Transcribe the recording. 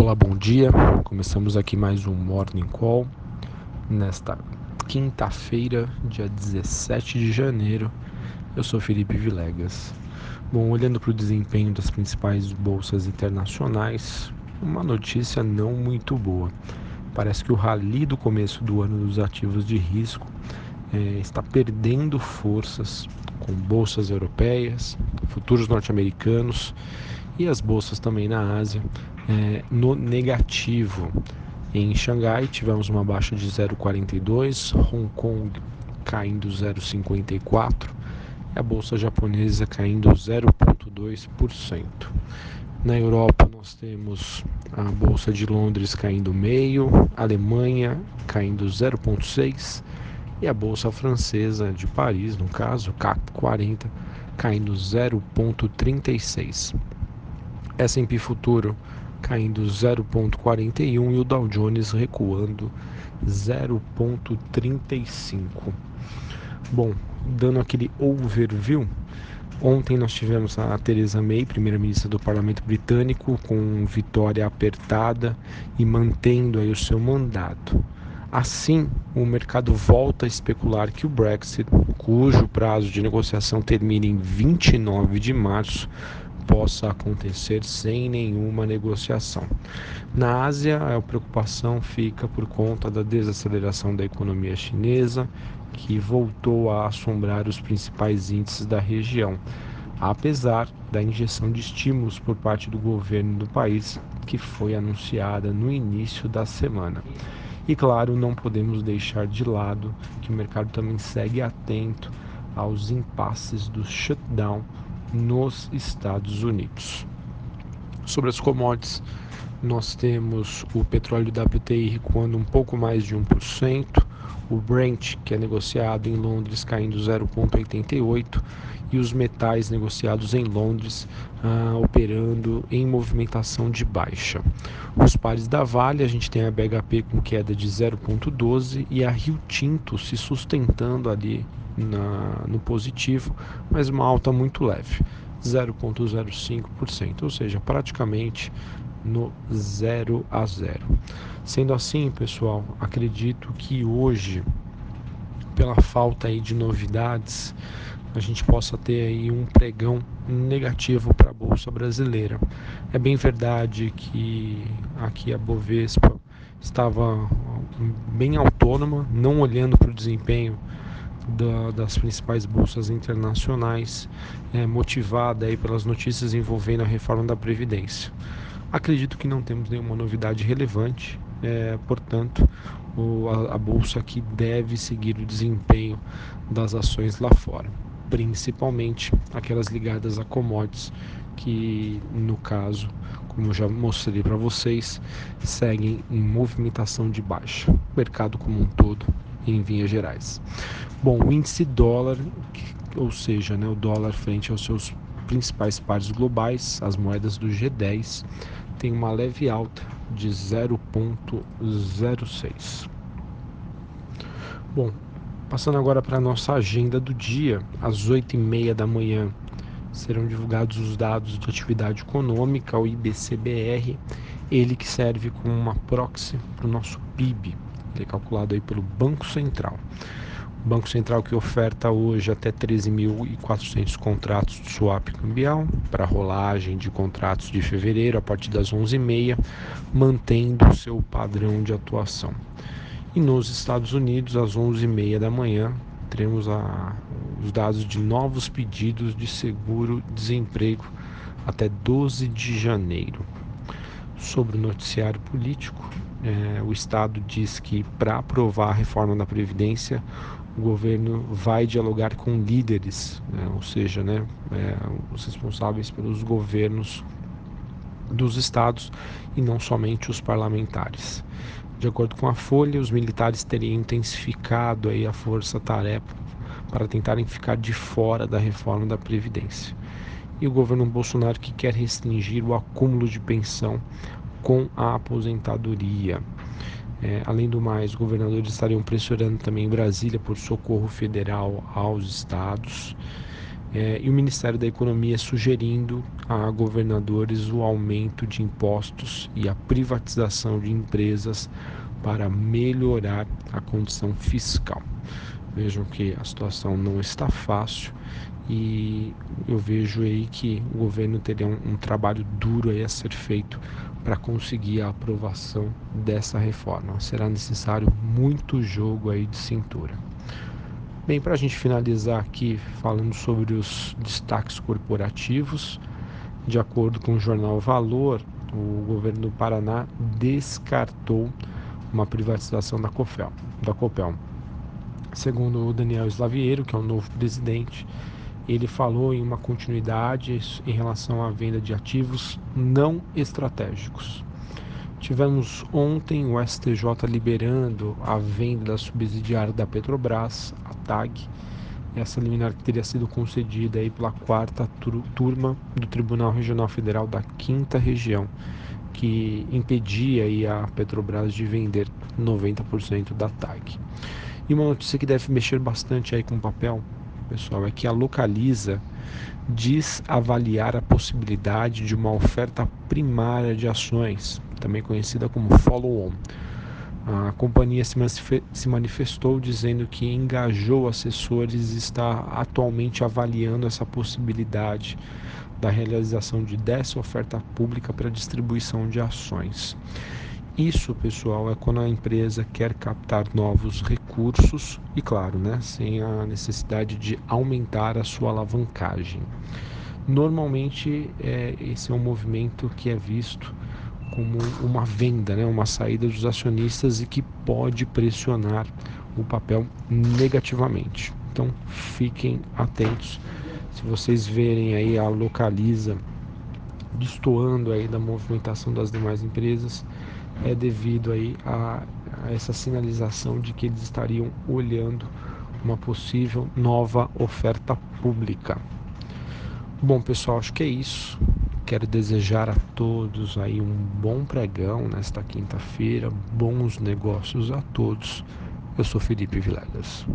Olá, bom dia. Começamos aqui mais um Morning Call nesta quinta-feira, dia 17 de janeiro. Eu sou Felipe Vilegas. Bom, olhando para o desempenho das principais bolsas internacionais, uma notícia não muito boa. Parece que o rally do começo do ano dos ativos de risco está perdendo forças com bolsas europeias, futuros norte-americanos e as bolsas também na Ásia no negativo. Em Xangai tivemos uma baixa de 0,42, Hong Kong caindo 0,54 e a bolsa japonesa caindo 0,2%. Na Europa nós temos a bolsa de Londres caindo 0,5%, Alemanha caindo 0,6% e a bolsa francesa de Paris, no caso, CAC 40, caindo 0,36%. S&P Futuro caindo 0,41% e o Dow Jones recuando 0,35%. Bom, dando aquele overview, ontem nós tivemos a Theresa May, primeira-ministra do Parlamento Britânico, com vitória apertada e mantendo aí o seu mandato. Assim, o mercado volta a especular que o Brexit, cujo prazo de negociação termina em 29 de março, possa acontecer sem nenhuma negociação. Na Ásia, a preocupação fica por conta da desaceleração da economia chinesa, que voltou a assombrar os principais índices da região, apesar da injeção de estímulos por parte do governo do país, que foi anunciada no início da semana. E claro, não podemos deixar de lado que o mercado também segue atento aos impasses do shutdown nos Estados Unidos. Sobre as commodities, nós temos o petróleo WTI recuando um pouco mais de 1%, o Brent, que é negociado em Londres, caindo 0,88% e os metais negociados em Londres operando em movimentação de baixa. Os pares da Vale, a gente tem a BHP com queda de 0,12% e a Rio Tinto se sustentando ali no positivo, mas uma alta muito leve, 0,05%, ou seja, praticamente no 0 a 0. Sendo assim, pessoal, acredito que hoje, pela falta aí de novidades, a gente possa ter aí um pregão negativo para a Bolsa Brasileira. É bem verdade que aqui a Bovespa estava bem autônoma, não olhando para o desempenho das principais bolsas internacionais, motivada aí pelas notícias envolvendo a reforma da Previdência. Acredito que não temos nenhuma novidade relevante, portanto, a bolsa aqui deve seguir o desempenho das ações lá fora, principalmente aquelas ligadas a commodities, que no caso, como eu já mostrei para vocês, seguem em movimentação de baixa, o mercado como um todo em Minas Gerais. Bom, o índice dólar, ou seja, o dólar frente aos seus principais pares globais, as moedas do G10, tem uma leve alta de 0,06. Bom, passando agora para a nossa agenda do dia, às 8h30 da manhã serão divulgados os dados de atividade econômica, o IBCBr, ele que serve como uma proxy para o nosso PIB, ele é calculado aí pelo Banco Central. O Banco Central que oferta hoje até 13.400 contratos de swap cambial para rolagem de contratos de fevereiro a partir das 11h30, mantendo o seu padrão de atuação. E nos Estados Unidos, às 11h30 da manhã, teremos os dados de novos pedidos de seguro-desemprego até 12 de janeiro. Sobre o noticiário político, o Estado diz que para aprovar a reforma da Previdência, o governo vai dialogar com líderes, ou seja, os responsáveis pelos governos dos estados e não somente os parlamentares. De acordo com a Folha, os militares teriam intensificado aí a força-tarefa para tentarem ficar de fora da reforma da Previdência. E o governo Bolsonaro que quer restringir o acúmulo de pensão com a aposentadoria. Além do mais, governadores estariam pressionando também Brasília por socorro federal aos estados. e o Ministério da Economia sugerindo a governadores o aumento de impostos e a privatização de empresas para melhorar a condição fiscal. Vejam que a situação não está fácil e eu vejo aí que o governo teria um trabalho duro aí a ser feito para conseguir a aprovação dessa reforma. Será necessário muito jogo aí de cintura. Bem, para a gente finalizar aqui falando sobre os destaques corporativos, de acordo com o jornal Valor, o governo do Paraná descartou uma privatização da Copel. Segundo o Daniel Slaviero, que é o novo presidente, ele falou em uma continuidade em relação à venda de ativos não estratégicos. Tivemos ontem o STJ liberando a venda da subsidiária da Petrobras, a TAG, essa liminar que teria sido concedida aí pela quarta turma do Tribunal Regional Federal da Quinta Região, que impedia aí a Petrobras de vender 90% da TAG. E uma notícia que deve mexer bastante aí com o papel, pessoal, é que a Localiza diz avaliar a possibilidade de uma oferta primária de ações, também conhecida como follow-on. A companhia se manifestou dizendo que engajou assessores e está atualmente avaliando essa possibilidade da realização de dessa oferta pública para distribuição de ações. Isso, pessoal, é quando a empresa quer captar novos recursos e, claro, sem a necessidade de aumentar a sua alavancagem. Normalmente, esse é um movimento que é visto como uma venda, uma saída dos acionistas e que pode pressionar o papel negativamente. Então, fiquem atentos. Se vocês verem aí a Localiza destoando aí da movimentação das demais empresas, é devido aí a essa sinalização de que eles estariam olhando uma possível nova oferta pública. Bom, pessoal, acho que é isso. Quero desejar a todos aí um bom pregão nesta quinta-feira, bons negócios a todos. Eu sou Felipe Vilegas.